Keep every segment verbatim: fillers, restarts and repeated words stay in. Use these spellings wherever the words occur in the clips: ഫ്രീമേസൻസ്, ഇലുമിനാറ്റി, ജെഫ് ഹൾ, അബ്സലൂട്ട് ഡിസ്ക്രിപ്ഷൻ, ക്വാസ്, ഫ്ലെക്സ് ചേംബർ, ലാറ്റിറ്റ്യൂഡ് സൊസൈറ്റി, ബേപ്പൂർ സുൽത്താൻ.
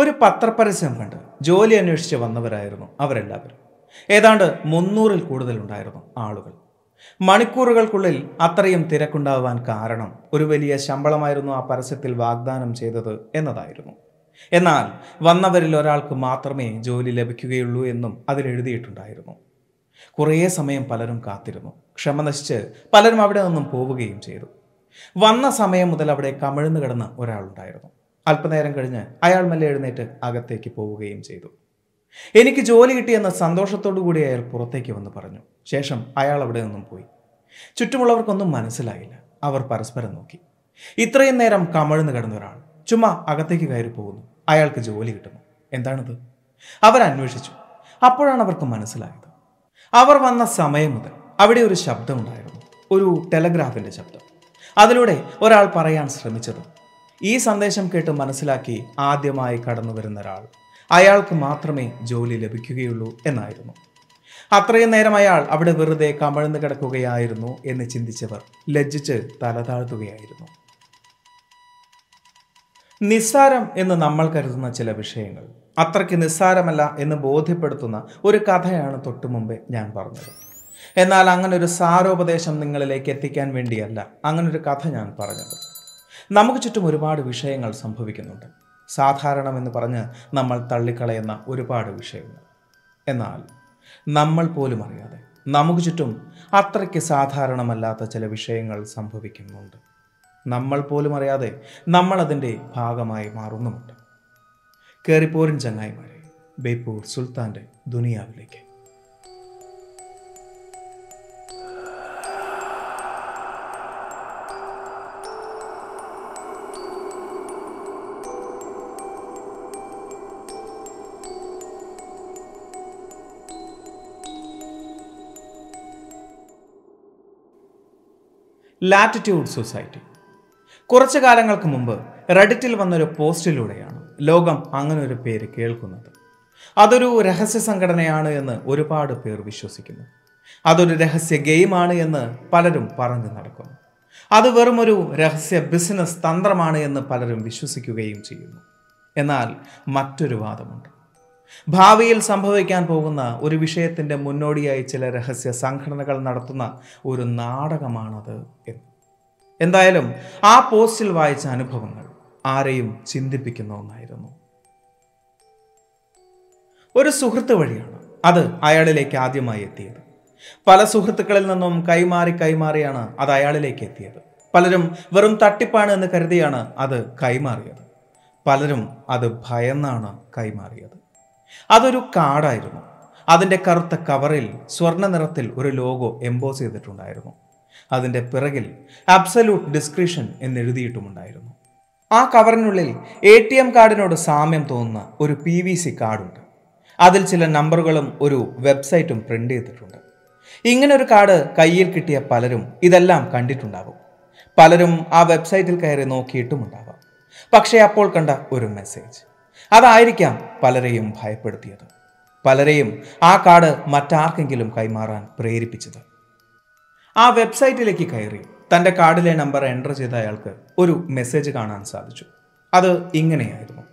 ഒരു പത്രപരസ്യം കണ്ട് ജോലി അന്വേഷിച്ച് വന്നവരായിരുന്നു അവരെല്ലാവരും. ഏതാണ്ട് മുന്നൂറിൽ കൂടുതലുണ്ടായിരുന്നു ആളുകൾ. മണിക്കൂറുകൾക്കുള്ളിൽ അത്രയും തിരക്കുണ്ടാവാൻ കാരണം ഒരു വലിയ ശമ്പളമായിരുന്നു ആ പരസ്യത്തിൽ വാഗ്ദാനം ചെയ്തത് എന്നതായിരുന്നു. എന്നാൽ വന്നവരിൽ ഒരാൾക്ക് മാത്രമേ ജോലി ലഭിക്കുകയുള്ളൂ എന്നും അതിലെഴുതിയിട്ടുണ്ടായിരുന്നു. കുറേ സമയം പലരും കാത്തിരുന്നു. ക്ഷമ നശിച്ച് പലരും അവിടെ നിന്നും പോവുകയും ചെയ്തു. വന്ന സമയം മുതൽ അവിടെ കമിഴ്ന്നു കിടന്ന ഒരാളുണ്ടായിരുന്നു. അല്പനേരം കഴിഞ്ഞ് അയാൾ മെല്ലെ എഴുന്നേറ്റ് അകത്തേക്ക് പോവുകയും ചെയ്തു. എനിക്ക് ജോലി കിട്ടിയെന്ന സന്തോഷത്തോടു കൂടി അയാൾ പുറത്തേക്ക് വന്ന് പറഞ്ഞു. ശേഷം അയാൾ അവിടെ നിന്നും പോയി. ചുറ്റുമുള്ളവർക്കൊന്നും മനസ്സിലായില്ല. അവർ പരസ്പരം നോക്കി. ഇത്രയും നേരം കമഴ്ന്നു കിടന്ന ഒരാൾ ചുമ്മാ അകത്തേക്ക് കയറി പോകുന്നു. അയാൾക്ക് ജോലി കിട്ടുന്നു. എന്താണിത്? അവരന്വേഷിച്ചു. അപ്പോഴാണ് അവർക്ക് മനസ്സിലായത്. അവർ വന്ന സമയം മുതൽ അവിടെ ഒരു ശബ്ദമുണ്ടായിരുന്നു, ഒരു ടെലഗ്രാഫിൻ്റെ ശബ്ദം. അതിലൂടെ ഒരാൾ പറയാൻ ശ്രമിച്ചത്. ഈ സന്ദേശം കേട്ട് മനസ്സിലാക്കി ആദ്യമായി കടന്നു വരുന്ന ഒരാൾ അയാൾക്ക് മാത്രമേ ജോലി ലഭിക്കുകയുള്ളൂ എന്നായിരുന്നു. അത്രയും നേരം അയാൾ അവിടെ വെറുതെ കമഴ്ന്നു കിടക്കുകയായിരുന്നു എന്ന് ചിന്തിച്ചവർ ലജ്ജിച്ച് തലതാഴ്ത്തുകയായിരുന്നു. നിസ്സാരം എന്ന് നമ്മൾ കരുതുന്ന ചില വിഷയങ്ങൾ അത്രയ്ക്ക് നിസ്സാരമല്ല എന്ന് ബോധ്യപ്പെടുത്തുന്ന ഒരു കഥയാണ് തൊട്ടു മുമ്പേ ഞാൻ പറഞ്ഞത്. എന്നാൽ അങ്ങനൊരു സാരോപദേശം നിങ്ങളിലേക്ക് എത്തിക്കാൻ വേണ്ടിയല്ല അങ്ങനൊരു കഥ ഞാൻ പറഞ്ഞത്. നമുക്ക് ചുറ്റും ഒരുപാട് വിഷയങ്ങൾ സംഭവിക്കുന്നുണ്ട്. സാധാരണമെന്ന് പറഞ്ഞ് നമ്മൾ തള്ളിക്കളയുന്ന ഒരുപാട് വിഷയങ്ങൾ. എന്നാൽ നമ്മൾ പോലും അറിയാതെ നമുക്ക് ചുറ്റും അത്രയ്ക്ക് സാധാരണമല്ലാത്ത ചില വിഷയങ്ങൾ സംഭവിക്കുന്നുണ്ട്. നമ്മൾ പോലും അറിയാതെ നമ്മളതിൻ്റെ ഭാഗമായി മാറുന്നുമുണ്ട്. കയറിപ്പോരിൻ ചങ്ങായിമാരെ, ബേപ്പൂർ സുൽത്താൻ്റെ ദുനിയാവിലേക്ക്. ലാറ്റിറ്റ്യൂഡ് സൊസൈറ്റി. കുറച്ചു കാലങ്ങൾക്ക് മുമ്പ് റെഡിറ്റിൽ വന്നൊരു പോസ്റ്റിലൂടെയാണ് ലോകം അങ്ങനെ ഒരു പേര് കേൾക്കുന്നത്. അതൊരു രഹസ്യ സംഘടനയാണ് എന്ന് ഒരുപാട് പേർ വിശ്വസിക്കുന്നു. അതൊരു രഹസ്യ ഗെയിമാണ് എന്ന് പലരും പറഞ്ഞു നടക്കുന്നു. അത് വെറുമൊരു രഹസ്യ ബിസിനസ് തന്ത്രമാണ് എന്ന് പലരും വിശ്വസിക്കുകയും ചെയ്യുന്നു. എന്നാൽ മറ്റൊരു വാദമുണ്ട്. ഭാവിയിൽ സംഭവിക്കാൻ പോകുന്ന ഒരു വിഷയത്തിൻ്റെ മുന്നോടിയായി ചില രഹസ്യ സംഘടനകൾ നടത്തുന്ന ഒരു നാടകമാണത് എന്ന്. എന്തായാലും ആ പോസ്റ്റിൽ വായിച്ച അനുഭവങ്ങൾ ആരെയും ചിന്തിപ്പിക്കുന്ന ഒന്നായിരുന്നു. ഒരു സുഹൃത്ത് വഴിയാണ് അത് അയാളിലേക്ക് ആദ്യമായി എത്തിയത്. പല സുഹൃത്തുക്കളിൽ നിന്നും കൈമാറി കൈമാറിയാണ് അത് അയാളിലേക്ക് എത്തിയത്. പലരും വെറും തട്ടിപ്പാണ് എന്ന് കരുതിയാണ് അത് കൈമാറിയത്. പലരും അത് ഭയന്നാണ് കൈമാറിയത്. അതൊരു കാർഡായിരുന്നു. അതിൻ്റെ കറുത്ത കവറിൽ സ്വർണ്ണ നിറത്തിൽ ഒരു ലോഗോ എംബോസ് ചെയ്തിട്ടുണ്ടായിരുന്നു. അതിൻ്റെ പിറകിൽ അബ്സലൂട്ട് ഡിസ്ക്രിപ്ഷൻ എന്നെഴുതിയിട്ടുമുണ്ടായിരുന്നു. ആ കവറിനുള്ളിൽ എ ടി എം കാർഡിനോട് സാമ്യം തോന്നുന്ന ഒരു പി വി സി കാർഡുണ്ട്. അതിൽ ചില നമ്പറുകളും ഒരു വെബ്സൈറ്റും പ്രിൻ്റ് ചെയ്തിട്ടുണ്ട്. ഇങ്ങനൊരു കാർഡ് കയ്യിൽ കിട്ടിയ പലരും ഇതെല്ലാം കണ്ടിട്ടുണ്ടാവും. പലരും ആ വെബ്സൈറ്റിൽ കയറി നോക്കിയിട്ടുമുണ്ടാവാം. പക്ഷേ അപ്പോൾ കണ്ട ഒരു മെസ്സേജ് അതായിരിക്കാം പലരെയും ഭയപ്പെടുത്തിയത്, പലരെയും ആ കാർഡ് മറ്റാർക്കെങ്കിലും കൈമാറാൻ പ്രേരിപ്പിച്ചത്. ആ വെബ്സൈറ്റിലേക്ക് കയറി തൻ്റെ കാർഡിലെ നമ്പർ എൻ്റർ ചെയ്ത അയാൾക്ക് ഒരു മെസ്സേജ് കാണാൻ സാധിച്ചു. അത് ഇങ്ങനെയായിരുന്നു: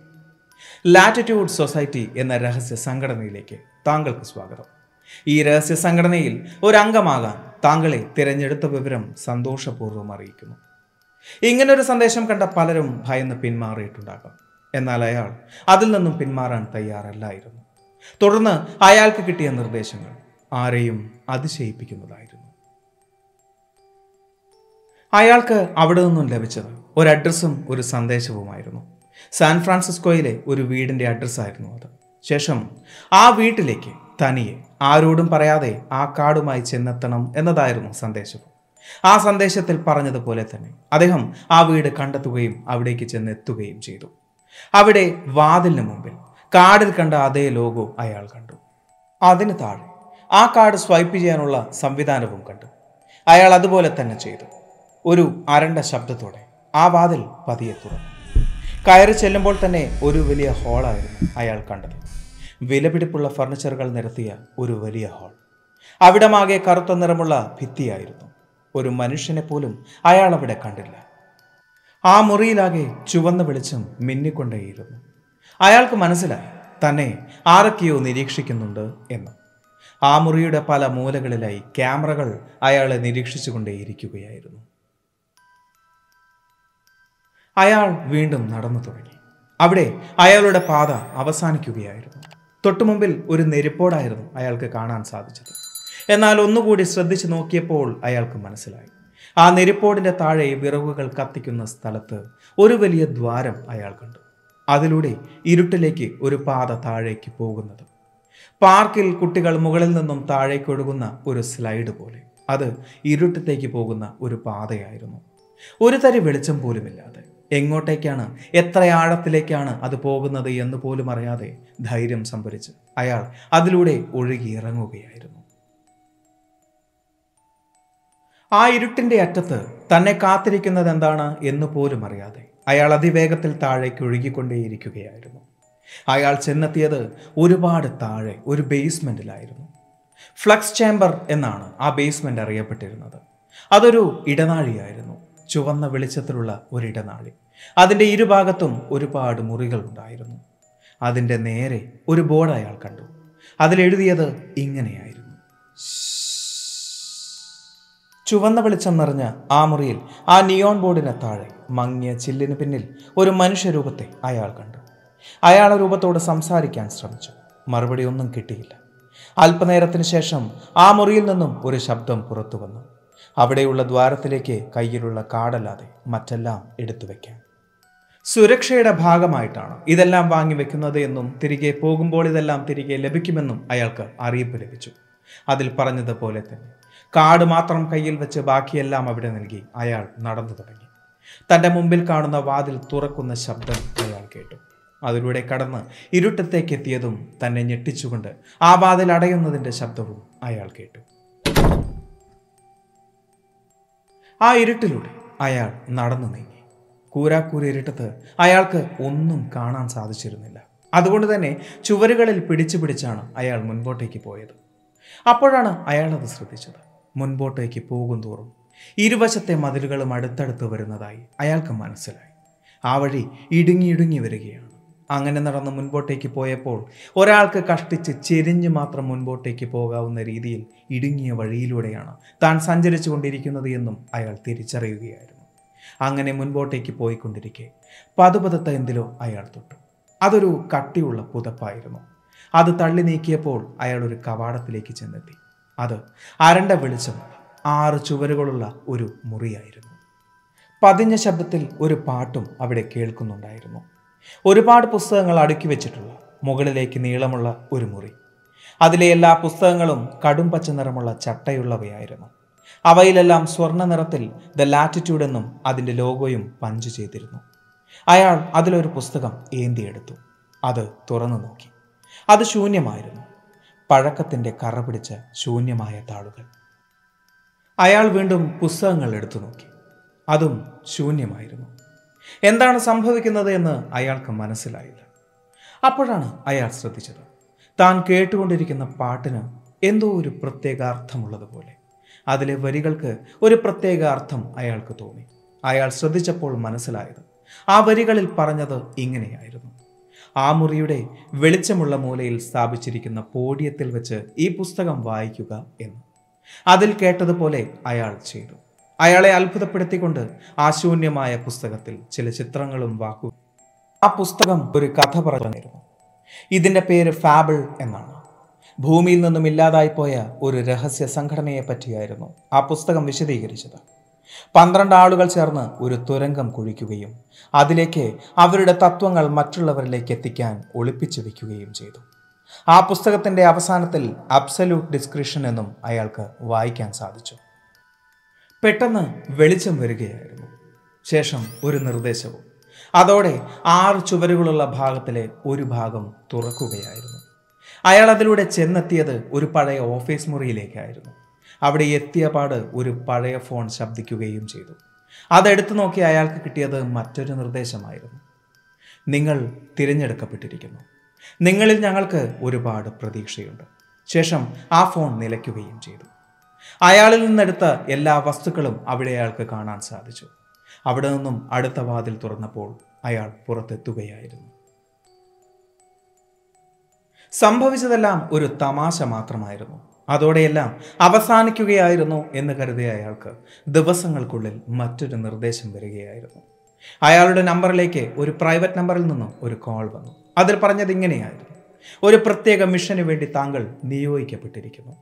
ലാറ്റിറ്റ്യൂഡ് സൊസൈറ്റി എന്ന രഹസ്യ സംഘടനയിലേക്ക് താങ്കൾക്ക് സ്വാഗതം. ഈ രഹസ്യ സംഘടനയിൽ ഒരംഗമാകാൻ താങ്കളെ തിരഞ്ഞെടുത്ത വിവരം സന്തോഷപൂർവ്വം അറിയിക്കുന്നു. ഇങ്ങനൊരു സന്ദേശം കണ്ട പലരും ഭയന്ന് പിന്മാറിയിട്ടുണ്ടാകാം. എന്നാൽ അയാൾ അതിൽ നിന്നും പിന്മാറാൻ തയ്യാറല്ലായിരുന്നു. തുടർന്ന് അയാൾക്ക് കിട്ടിയ നിർദ്ദേശങ്ങൾ ആരെയും അതിശയിപ്പിക്കുന്നതായിരുന്നു. അയാൾക്ക് അവിടെ നിന്നും ലഭിച്ചത് ഒരു അഡ്രസ്സും ഒരു സന്ദേശവുമായിരുന്നു. സാൻ ഫ്രാൻസിസ്കോയിലെ ഒരു വീടിൻ്റെ അഡ്രസ്സായിരുന്നു അത്. ശേഷം ആ വീട്ടിലേക്ക് തനിയെ ആരോടും പറയാതെ ആ കാർഡുമായി ചെന്നെത്തണം എന്നതായിരുന്നു സന്ദേശം. ആ സന്ദേശത്തിൽ പറഞ്ഞതുപോലെ തന്നെ അദ്ദേഹം ആ വീട് കണ്ടെത്തുകയും അവിടേക്ക് ചെന്നെത്തുകയും ചെയ്തു. അവിടെ വാതിലിന് മുമ്പിൽ കാർഡിൽ കണ്ട അതേ ലോഗോ അയാൾ കണ്ടു. അതിന് താഴെ ആ കാർഡ് സ്വൈപ്പ് ചെയ്യാനുള്ള സംവിധാനവും കണ്ടു. അയാൾ അതുപോലെ തന്നെ ചെയ്തു. ഒരു അരണ്ട ശബ്ദത്തോടെ ആ വാതിൽ പതിയെ തുറന്നു. കയറി ചെല്ലുമ്പോൾ തന്നെ ഒരു വലിയ ഹാളായിരുന്നു അയാൾ കണ്ടത്. വിലപിടിപ്പുള്ള ഫർണിച്ചറുകൾ നിരത്തിയ ഒരു വലിയ ഹാൾ. അവിടമാകെ കറുത്ത നിറമുള്ള ഭിത്തിയായിരുന്നു. ഒരു മനുഷ്യനെ പോലും അയാൾ അവിടെ കണ്ടില്ല. ആ മുറിയിലാകെ ചുവന്ന വെളിച്ചം മിന്നിക്കൊണ്ടേയിരുന്നു. അയാൾക്ക് മനസ്സിലായി തന്നെ ആരൊക്കെയോ നിരീക്ഷിക്കുന്നുണ്ട് എന്ന്. ആ മുറിയുടെ പല മൂലകളിലായി ക്യാമറകൾ അയാളെ നിരീക്ഷിച്ചു കൊണ്ടേയിരിക്കുകയായിരുന്നു. അയാൾ വീണ്ടും നടന്നു തുടങ്ങി. അവിടെ അയാളുടെ പാത അവസാനിക്കുകയായിരുന്നു. തൊട്ടുമുമ്പിൽ ഒരു നെരിപ്പോടായിരുന്നു അയാൾക്ക് കാണാൻ സാധിച്ചത്. എന്നാൽ ഒന്നുകൂടി ശ്രദ്ധിച്ചു നോക്കിയപ്പോൾ അയാൾക്ക് മനസ്സിലായി, ആ നെരിപ്പോടിൻ്റെ താഴെ വിറകുകൾ കത്തിക്കുന്ന സ്ഥലത്ത് ഒരു വലിയ ദ്വാരം അയാൾ കണ്ടു. അതിലൂടെ ഇരുട്ടിലേക്ക് ഒരു പാത താഴേക്ക് പോകുന്നത്, പാർക്കിൽ കുട്ടികൾ മുകളിൽ നിന്നും താഴേക്ക് ഒഴുകുന്ന ഒരു സ്ലൈഡ് പോലെ. അത് ഇരുട്ടത്തേക്ക് പോകുന്ന ഒരു പാതയായിരുന്നു. ഒരു തരി വെളിച്ചം പോലുമില്ലാതെ എങ്ങോട്ടേക്കാണ്, എത്ര ആഴത്തിലേക്കാണ് അത് പോകുന്നത് എന്ന് പോലും അറിയാതെ ധൈര്യം സംഭരിച്ച് അയാൾ അതിലൂടെ ഒഴുകിയിറങ്ങുകയായിരുന്നു. ആ ഇരുട്ടിൻ്റെ അറ്റത്ത് തന്നെ കാത്തിരിക്കുന്നത് എന്താണ് എന്ന് പോലും അറിയാതെ അയാൾ അതിവേഗത്തിൽ താഴേക്ക് ഒഴുകിക്കൊണ്ടേയിരിക്കുകയായിരുന്നു. അയാൾ ചെന്നെത്തിയത് ഒരുപാട് താഴെ ഒരു ബേസ്മെൻറ്റിലായിരുന്നു. ഫ്ലെക്സ് ചേംബർ എന്നാണ് ആ ബേസ്മെൻ്റ് അറിയപ്പെട്ടിരുന്നത്. അതൊരു ഇടനാഴിയായിരുന്നു, ചുവന്ന വെളിച്ചത്തിലുള്ള ഒരിടനാഴി. അതിൻ്റെ ഇരുഭാഗത്തും ഒരുപാട് മുറികളുണ്ടായിരുന്നു. അതിൻ്റെ നേരെ ഒരു ബോർഡ് അയാൾ കണ്ടു. അതിലെഴുതിയത് ഇങ്ങനെയായിരുന്നു: ചുവന്ന വെളിച്ചം നിറഞ്ഞ ആ മുറിയിൽ ആ നിയോൺ ബോർഡിന് താഴെ മങ്ങിയ ചില്ലിന് പിന്നിൽ ഒരു മനുഷ്യരൂപത്തെ അയാൾ കണ്ടു. അയാൾ രൂപത്തോട് സംസാരിക്കാൻ ശ്രമിച്ചു. മറുപടി ഒന്നും കിട്ടിയില്ല. അല്പനേരത്തിന് ശേഷം ആ മുറിയിൽ നിന്നും ഒരു ശബ്ദം പുറത്തു വന്നു: അവിടെയുള്ള ദ്വാരത്തിലേക്ക് കയ്യിലുള്ള കാർഡല്ലാതെ മറ്റെല്ലാം എടുത്തു വയ്ക്കാൻ. സുരക്ഷയുടെ ഭാഗമായിട്ടാണ് ഇതെല്ലാം വാങ്ങി വെക്കുന്നത് എന്നും തിരികെ പോകുമ്പോൾ ഇതെല്ലാം തിരികെ ലഭിക്കുമെന്നും അയാൾക്ക് അറിയിപ്പ് ലഭിച്ചു. അതിൽ പറഞ്ഞതുപോലെ തന്നെ കാർഡ് മാത്രം കയ്യിൽ വെച്ച് ബാക്കിയെല്ലാം അവിടെ നൽകി അയാൾ നടന്നു തുടങ്ങി. തൻ്റെ മുമ്പിൽ കാണുന്ന വാതിൽ തുറക്കുന്ന ശബ്ദം അയാൾ കേട്ടു. അതിലൂടെ കടന്ന് ഇരുട്ടത്തേക്ക് എത്തിയതും തന്നെ ഞെട്ടിച്ചുകൊണ്ട് ആ വാതിൽ അടയുന്നതിൻ്റെ ശബ്ദവും അയാൾ കേട്ടു. ആ ഇരുട്ടിലൂടെ അയാൾ നടന്നു നീങ്ങി. കൂരാക്കൂരി ഇരുട്ടത്ത് അയാൾക്ക് ഒന്നും കാണാൻ സാധിച്ചിരുന്നില്ല. അതുകൊണ്ട് തന്നെ ചുവരുകളിൽ പിടിച്ചു പിടിച്ചാണ് അയാൾ മുൻപോട്ടേക്ക് പോയത്. അപ്പോഴാണ് അയാളത് ശ്രദ്ധിച്ചത്, മുൻപോട്ടേക്ക് പോകും തോറും ഇരുവശത്തെ മതിലുകളും അടുത്തടുത്ത് വരുന്നതായി അയാൾക്ക് മനസ്സിലായി. ആ വഴി ഇടുങ്ങിയിടുങ്ങി വരികയാണ്. അങ്ങനെ നടന്ന് മുൻപോട്ടേക്ക് പോയപ്പോൾ ഒരാൾക്ക് കഷ്ടിച്ച് ചെരിഞ്ഞ് മാത്രം മുൻപോട്ടേക്ക് പോകാവുന്ന രീതിയിൽ ഇടുങ്ങിയ വഴിയിലൂടെയാണ് താൻ സഞ്ചരിച്ചു കൊണ്ടിരിക്കുന്നത് എന്നും അയാൾ തിരിച്ചറിയുകയായിരുന്നു. അങ്ങനെ മുൻപോട്ടേക്ക് പോയിക്കൊണ്ടിരിക്കെ പതുപതത്ത എന്തിലോ അയാൾ തൊട്ടു. അതൊരു കട്ടിയുള്ള പുതപ്പായിരുന്നു. അത് തള്ളി നീക്കിയപ്പോൾ അയാൾ ഒരു കവാടത്തിലേക്ക് ചെന്നെത്തി. അത് അരണ്ട വെളിച്ചമുള്ള ആറ് ചുവരുകളുള്ള ഒരു മുറിയായിരുന്നു. പതിഞ്ഞ ശബ്ദത്തിൽ ഒരു പാട്ടും അവിടെ കേൾക്കുന്നുണ്ടായിരുന്നു. ഒരുപാട് പുസ്തകങ്ങൾ അടുക്കി വെച്ചിട്ടുള്ള മുകളിലേക്ക് നീളമുള്ള ഒരു മുറി. അതിലെ എല്ലാ പുസ്തകങ്ങളും കടും പച്ച നിറമുള്ള ചട്ടയുള്ളവയായിരുന്നു. അവയിലെല്ലാം സ്വർണ്ണ നിറത്തിൽ ദ ലാറ്റിറ്റ്യൂഡ് എന്നും അതിൻ്റെ ലോഗോയും പഞ്ച് ചെയ്തിരുന്നു. അയാൾ അതിലൊരു പുസ്തകം ഏന്തിയെടുത്തു. അത് തുറന്നു നോക്കി. അത് ശൂന്യമായിരുന്നു. പഴക്കത്തിൻ്റെ കറ പിടിച്ച ശൂന്യമായ താളുകൾ. അയാൾ വീണ്ടും പുസ്തകങ്ങൾ എടുത്തു നോക്കി. അതും ശൂന്യമായിരുന്നു. എന്താണ് സംഭവിക്കുന്നത് എന്ന് അയാൾക്ക് മനസ്സിലായില്ല. അപ്പോഴാണ് അയാൾ ശ്രദ്ധിച്ചത്, താൻ കേട്ടുകൊണ്ടിരിക്കുന്ന പാട്ടിന് എന്തോ ഒരു പ്രത്യേക അർത്ഥമുള്ളതുപോലെ അതിലെ വരികൾക്ക് ഒരു പ്രത്യേക അർത്ഥം അയാൾക്ക് തോന്നി. അയാൾ ശ്രദ്ധിച്ചപ്പോൾ മനസ്സിലായത് ആ വരികളിൽ പറഞ്ഞത് ഇങ്ങനെയായിരുന്നു: ആ മുറിയുടെ വെളിച്ചമുള്ള മൂലയിൽ സ്ഥാപിച്ചിരിക്കുന്ന പോഡിയത്തിൽ വെച്ച് ഈ പുസ്തകം വായിക്കുക എന്ന്. അതിൽ കേട്ടതുപോലെ അയാൾ ചെയ്തു. അയാളെ അത്ഭുതപ്പെടുത്തിക്കൊണ്ട് ആ ശൂന്യമായ പുസ്തകത്തിൽ ചില ചിത്രങ്ങളും വാക്കും. ആ പുസ്തകം ഒരു കഥ പറഞ്ഞിരുന്നു. ഇതിൻ്റെ പേര് ഫാബിൾ എന്നാണ്. ഭൂമിയിൽ നിന്നും ഇല്ലാതായിപ്പോയ ഒരു രഹസ്യ സംഘടനയെപ്പറ്റിയായിരുന്നു ആ പുസ്തകം വിശദീകരിച്ചത്. പന്ത്രണ്ട് ആളുകൾ ചേർന്ന് ഒരു തുരങ്കം കുഴിക്കുകയും അതിലേക്ക് അവരുടെ തത്വങ്ങൾ മറ്റുള്ളവരിലേക്ക് എത്തിക്കാൻ ഒളിപ്പിച്ചു വയ്ക്കുകയും ചെയ്തു. ആ പുസ്തകത്തിൻ്റെ അവസാനത്തിൽ അബ്സലൂട്ട് ഡിസ്ക്രിപ്ഷൻ എന്നും അയാൾക്ക് വായിക്കാൻ സാധിച്ചു. പെട്ടെന്ന് വെളിച്ചം വരികയായിരുന്നു. ശേഷം ഒരു നിർദ്ദേശവും. അതോടെ ആറ് ചുവരുകളുള്ള ഭാഗത്തിലെ ഒരു ഭാഗം തുറക്കുകയായിരുന്നു. അയാൾ അതിലൂടെ ചെന്നെത്തിയത് ഒരു പഴയ ഓഫീസ് മുറിയിലേക്കായിരുന്നു. അവിടെ എത്തിയപാട് ഒരു പഴയ ഫോൺ ശബ്ദിക്കുകയും ചെയ്തു. അതെടുത്തു നോക്കി അയാൾക്ക് കിട്ടിയത് മറ്റൊരു നിർദ്ദേശമായിരുന്നു. നിങ്ങൾ തിരഞ്ഞെടുക്കപ്പെട്ടിരിക്കുന്നു. നിങ്ങളിൽ ഞങ്ങൾക്ക് ഒരുപാട് പ്രതീക്ഷയുണ്ട്. ശേഷം ആ ഫോൺ നിലയ്ക്കുകയും ചെയ്തു. അയാളിൽ നിന്നെടുത്ത എല്ലാ വസ്തുക്കളും അവിടെ അയാൾക്ക് കാണാൻ സാധിച്ചു. അവിടെ നിന്നും അടുത്ത വാതിൽ തുറന്നപ്പോൾ അയാൾ പുറത്തെത്തുകയായിരുന്നു. സംഭവിച്ചതെല്ലാം ഒരു തമാശ മാത്രമായിരുന്നു. അതോടെയെല്ലാം അവസാനിക്കുകയായിരുന്നു എന്ന് കരുതിയ അയാൾക്ക് ദിവസങ്ങൾക്കുള്ളിൽ മറ്റൊരു നിർദ്ദേശം വരികയായിരുന്നു. അയാളുടെ നമ്പറിലേക്ക് ഒരു പ്രൈവറ്റ് നമ്പറിൽ നിന്നും ഒരു കോൾ വന്നു. അതിൽ പറഞ്ഞത് ഇങ്ങനെയായിരുന്നു: ഒരു പ്രത്യേക മിഷന് വേണ്ടി താങ്കൾ നിയോഗിക്കപ്പെട്ടിരിക്കുന്നു.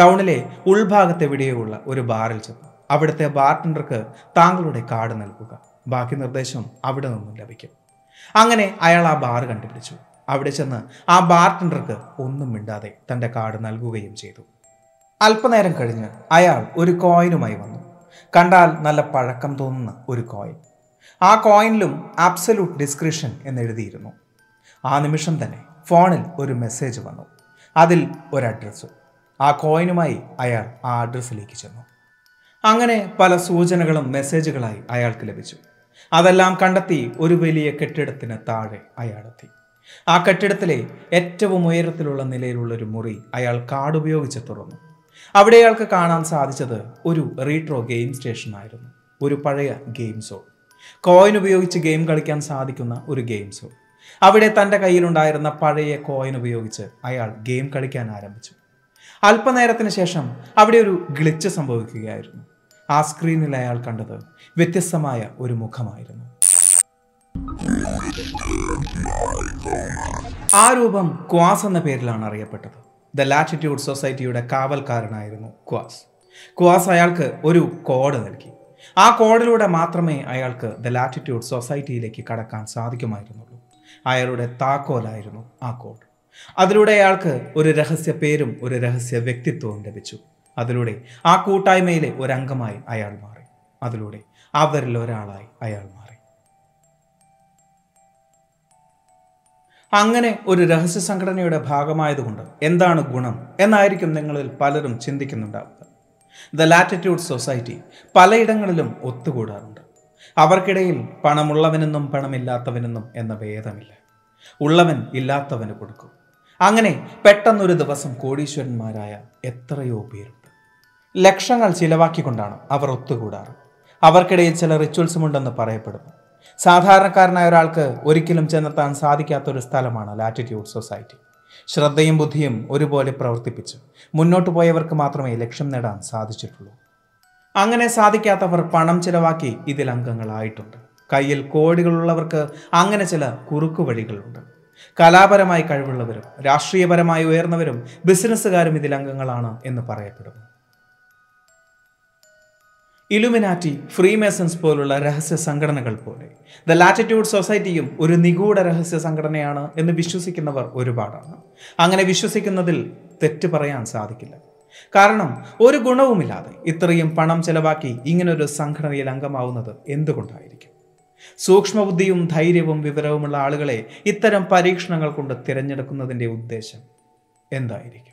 ടൗണിലെ ഉൾഭാഗത്തെവിടെയോ ഉള്ള ഒരു ബാറിൽ ചെന്നു അവിടുത്തെ ബാർട്ടൻഡർക്ക് താങ്കളുടെ കാർഡ് നൽകുക. ബാക്കി നിർദ്ദേശം അവിടെ നിന്നും ലഭിക്കും. അങ്ങനെ അയാൾ ആ ബാർ കണ്ടുപിടിച്ചു. അവിടെ ചെന്ന് ആ ബാർട്ടൻഡർക്ക് ഒന്നും മിണ്ടാതെ തൻ്റെ കാർഡ് നൽകുകയും ചെയ്തു. അല്പനേരം കഴിഞ്ഞ് അയാൾ ഒരു കോയിനുമായി വന്നു. കണ്ടാൽ നല്ല പഴക്കം തോന്നുന്ന ഒരു കോയിൻ. ആ കോയിനിലും അബ്സലൂട്ട് ഡിസ്ക്രിപ്ഷൻ എന്നെഴുതിയിരുന്നു. ആ നിമിഷം തന്നെ ഫോണിൽ ഒരു മെസ്സേജ് വന്നു. അതിൽ ഒരു അഡ്രസ്സ്. ആ കോയിനുമായി അയാൾ ആ അഡ്രസ്സിലേക്ക് ചെന്നു. അങ്ങനെ പല സൂചനകളും മെസ്സേജുകളായി അയാൾക്ക് ലഭിച്ചു. അതെല്ലാം കണ്ടെത്തി ഒരു വലിയ കെട്ടിടത്തിന് താഴെ അയാളെത്തി. ആ കെട്ടിടത്തിലെ ഏറ്റവും ഉയരത്തിലുള്ള നിലയിലുള്ളൊരു മുറി അയാൾ കാർഡ് ഉപയോഗിച്ച് തുറന്നു. അവിടെ അയാൾക്ക് കാണാൻ സാധിച്ചത് ഒരു റീട്രോ ഗെയിം സ്റ്റേഷൻ ആയിരുന്നു. ഒരു പഴയ ഗെയിം സോൺ, കോയിൻ ഉപയോഗിച്ച് ഗെയിം കളിക്കാൻ സാധിക്കുന്ന ഒരു ഗെയിം സോൺ. അവിടെ തൻ്റെ കയ്യിലുണ്ടായിരുന്ന പഴയ കോയിൻ ഉപയോഗിച്ച് അയാൾ ഗെയിം കളിക്കാൻ ആരംഭിച്ചു. അല്പനേരത്തിന് ശേഷം അവിടെ ഒരു ഗ്ലിച്ച് സംഭവിക്കുകയായിരുന്നു. ആ സ്ക്രീനിൽ അയാൾ കണ്ടത് വ്യത്യസ്തമായ ഒരു മുഖമായിരുന്നു. ആ രൂപം ക്വാസ് എന്ന പേരിലാണ് അറിയപ്പെട്ടത്. ദ ലാറ്റിറ്റ്യൂഡ് സൊസൈറ്റിയുടെ കാവൽക്കാരനായിരുന്നു ക്വാസ്. ക്വാസ് അയാൾക്ക് ഒരു കോഡ് നൽകി. ആ കോഡിലൂടെ മാത്രമേ അയാൾക്ക് ദ ലാറ്റിറ്റ്യൂഡ് സൊസൈറ്റിയിലേക്ക് കടക്കാൻ സാധിക്കുമായിരുന്നുള്ളൂ. അയാളുടെ താക്കോലായിരുന്നു ആ കോഡ്. അതിലൂടെ അയാൾക്ക് ഒരു രഹസ്യ പേരും ഒരു രഹസ്യ വ്യക്തിത്വവും ലഭിച്ചു. അതിലൂടെ ആ കൂട്ടായ്മയിലെ ഒരംഗമായി അയാൾ മാറി. അതിലൂടെ അവരിൽ ഒരാളായി അയാൾ മാറി. അങ്ങനെ ഒരു രഹസ്യ സംഘടനയുടെ ഭാഗമായതുകൊണ്ട് എന്താണ് ഗുണം എന്നായിരിക്കും നിങ്ങളിൽ പലരും ചിന്തിക്കുന്നുണ്ടാവുക. ദ ലാറ്റിറ്റ്യൂഡ് സൊസൈറ്റി പലയിടങ്ങളിലും ഒത്തുകൂടാറുണ്ട്. അവർക്കിടയിൽ പണമുള്ളവനെന്നും പണമില്ലാത്തവനെന്നും എന്ന ഭേദമില്ല. ഉള്ളവൻ ഇല്ലാത്തവന് കൊടുക്കും. അങ്ങനെ പെട്ടെന്നൊരു ദിവസം കോടീശ്വരന്മാരായ എത്രയോ പേരുണ്ട്. ലക്ഷങ്ങൾ ചിലവാക്കിക്കൊണ്ടാണ് അവർ ഒത്തുകൂടാറ്. അവർക്കിടയിൽ ചില റിച്വൽസുമുണ്ടെന്ന് പറയപ്പെടുന്നു. സാധാരണക്കാരനായ ഒരാൾക്ക് ഒരിക്കലും ചെന്നെത്താൻ സാധിക്കാത്തൊരു സ്ഥലമാണ് ലാറ്റിറ്റ്യൂഡ് സൊസൈറ്റി. ശ്രദ്ധയും ബുദ്ധിയും ഒരുപോലെ പ്രവർത്തിപ്പിച്ച് മുന്നോട്ടു പോയവർക്ക് മാത്രമേ ലക്ഷ്യം നേടാൻ സാധിച്ചിട്ടുള്ളൂ. അങ്ങനെ സാധിക്കാത്തവർ പണം ചിലവാക്കി ഇതിൽ അംഗങ്ങളായിട്ടുണ്ട്. കയ്യിൽ കോടികളുള്ളവർക്ക് അങ്ങനെ ചില കുറുക്കു വഴികളുണ്ട്. കലാപരമായി കഴിവുള്ളവരും രാഷ്ട്രീയപരമായി ഉയർന്നവരും ബിസിനസ്സുകാരും ഇതിൽ അംഗങ്ങളാണ് എന്ന് പറയപ്പെടുന്നു. ഇലുമിനാറ്റി, ഫ്രീമേസൻസ് പോലുള്ള രഹസ്യ സംഘടനകൾ പോലെ ദ ലാറ്റിറ്റ്യൂഡ് സൊസൈറ്റിയും ഒരു നിഗൂഢ രഹസ്യ സംഘടനയാണ് എന്ന് വിശ്വസിക്കുന്നവർ ഒരുപാടാണ്. അങ്ങനെ വിശ്വസിക്കുന്നതിൽ തെറ്റ് പറയാൻ സാധിക്കില്ല. കാരണം ഒരു ഗുണവുമില്ലാതെ ഇത്രയും പണം ചെലവാക്കി ഇങ്ങനൊരു സംഘടനയിൽ അംഗമാവുന്നത് എന്തുകൊണ്ടായിരിക്കും? സൂക്ഷ്മബുദ്ധിയും ധൈര്യവും വിവരവുമുള്ള ആളുകളെ ഇത്തരം പരീക്ഷണങ്ങൾ കൊണ്ട് തിരഞ്ഞെടുക്കുന്നതിൻ്റെ ഉദ്ദേശം എന്തായിരിക്കും?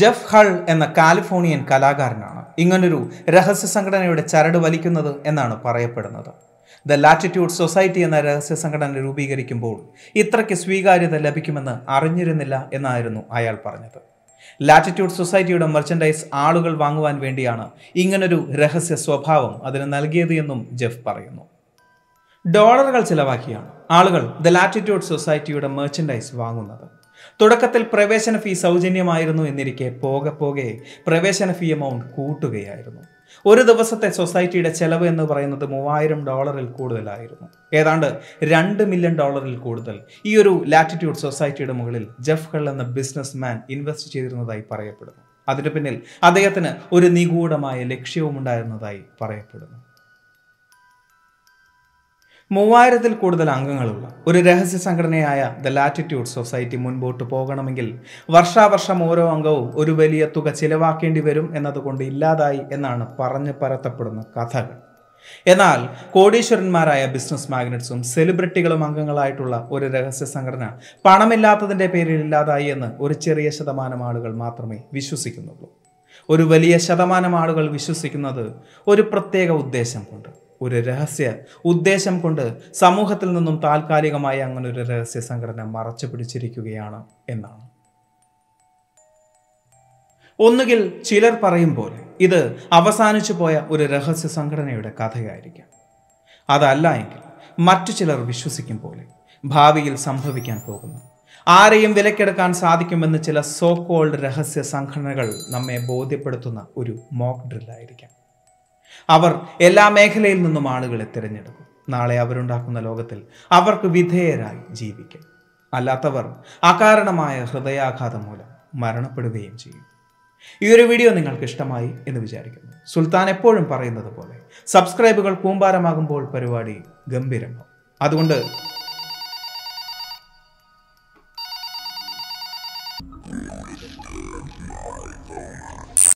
ജെഫ് ഹൾ എന്ന കാലിഫോർണിയൻ കലാകാരനാണ് ഇങ്ങനൊരു രഹസ്യ സംഘടനയുടെ ചരട് വലിക്കുന്നത് എന്നാണ് പറയപ്പെടുന്നത്. ദ ലാറ്റിറ്റ്യൂഡ് സൊസൈറ്റി എന്ന രഹസ്യ സംഘടന രൂപീകരിക്കുമ്പോൾ ഇത്രയ്ക്ക് സ്വീകാര്യത ലഭിക്കുമെന്ന് അറിഞ്ഞിരുന്നില്ല എന്നായിരുന്നു അയാൾ പറഞ്ഞത്. ലാറ്റിറ്റ്യൂഡ് സൊസൈറ്റിയുടെ മെർച്ചൻഡൈസ് ആളുകൾ വാങ്ങുവാൻ വേണ്ടിയാണ് ഇങ്ങനൊരു രഹസ്യ സ്വഭാവം അതിന് നൽകിയത് എന്നും ജെഫ് പറയുന്നു. ഡോളറുകൾ ചിലവാക്കിയാണ് ആളുകൾ ദ ലാറ്റിറ്റ്യൂഡ് സൊസൈറ്റിയുടെ മെർച്ചൻഡൈസ് വാങ്ങുന്നത്. തുടക്കത്തിൽ പ്രവേശന ഫീ സൗജന്യമായിരുന്നു എന്നിരിക്കെ പോകെ പോകെ പ്രവേശന ഫീ എമൗണ്ട് കൂട്ടുകയായിരുന്നു. ഒരു ദിവസത്തെ സൊസൈറ്റിയുടെ ചെലവ് എന്ന് പറയുന്നത് മൂവായിരം ഡോളറിൽ കൂടുതലായിരുന്നു. ഏതാണ്ട് രണ്ട് മില്യൺ ഡോളറിൽ കൂടുതൽ ഈ ഒരു ലാറ്റിറ്റ്യൂഡ് സൊസൈറ്റിയുടെ മുകളിൽ ജെഫ് ഹൾ എന്ന ബിസിനസ് മാൻ ഇൻവെസ്റ്റ് ചെയ്തിരുന്നതായി പറയപ്പെടുന്നു. അതിനു പിന്നിൽ അദ്ദേഹത്തിന് ഒരു നിഗൂഢമായ ലക്ഷ്യവും ഉണ്ടായിരുന്നതായി പറയപ്പെടുന്നു. മൂവായിരത്തിൽ കൂടുതൽ അംഗങ്ങളുള്ള ഒരു രഹസ്യ സംഘടനയായ ദ ലാറ്റിറ്റ്യൂഡ് സൊസൈറ്റി മുൻപോട്ട് പോകണമെങ്കിൽ വർഷാവർഷം ഓരോ അംഗവും ഒരു വലിയ തുക ചിലവാക്കേണ്ടി വരും എന്നതുകൊണ്ട് ഇല്ലാതായി എന്നാണ് പറഞ്ഞു പരത്തപ്പെടുന്ന കഥകൾ. എന്നാൽ കോടീശ്വരന്മാരായ ബിസിനസ് മാഗ്നറ്റ്സും സെലിബ്രിറ്റികളും അംഗങ്ങളായിട്ടുള്ള ഒരു രഹസ്യ സംഘടന പണമില്ലാത്തതിൻ്റെ പേരിൽ ഇല്ലാതായി എന്ന് ഒരു ചെറിയ ശതമാനം ആളുകൾ മാത്രമേ വിശ്വസിക്കുന്നുള്ളൂ. ഒരു വലിയ ശതമാനം ആളുകൾ വിശ്വസിക്കുന്നത് ഒരു പ്രത്യേക ഉദ്ദേശം കൊണ്ട്, ഒരു രഹസ്യ ഉദ്ദേശം കൊണ്ട് സമൂഹത്തിൽ നിന്നും താൽക്കാലികമായി അങ്ങനെ ഒരു രഹസ്യ സംഘടന മറച്ചു പിടിച്ചിരിക്കുകയാണ് എന്നാണ്. ഒന്നുകിൽ ചിലർ പറയും പോലെ ഇത് അവസാനിച്ചു പോയ ഒരു രഹസ്യ സംഘടനയുടെ കഥയായിരിക്കാം. അതല്ല എങ്കിൽ മറ്റു ചിലർ വിശ്വസിക്കും പോലെ ഭാവിയിൽ സംഭവിക്കാൻ പോകുന്നു ആരെയും വിലക്കെടുക്കാൻ സാധിക്കുമെന്ന് ചില സോ കോൾഡ് രഹസ്യ സംഘടനകൾ നമ്മെ ബോധ്യപ്പെടുത്തുന്ന ഒരു മോക്ക് ഡ്രില്ലായിരിക്കാം. അവർ എല്ലാ മേഖലയിൽ നിന്നും ആളുകളെ തിരഞ്ഞെടുക്കും. നാളെ അവരുണ്ടാക്കുന്ന ലോകത്തിൽ അവർക്ക് വിധേയരായി ജീവിക്കും. അല്ലാത്തവർ അകാരണമായ ഹൃദയാഘാതം മൂലം മരണപ്പെടുകയും ചെയ്യും. ഈ ഒരു വീഡിയോ നിങ്ങൾക്ക് ഇഷ്ടമായി എന്ന് വിചാരിക്കുന്നു. സുൽത്താൻ എപ്പോഴും പറയുന്നത് പോലെ സബ്സ്ക്രൈബുകൾ കൂമ്പാരമാകുമ്പോൾ പരിപാടി ഗംഭീരമാകും. അതുകൊണ്ട്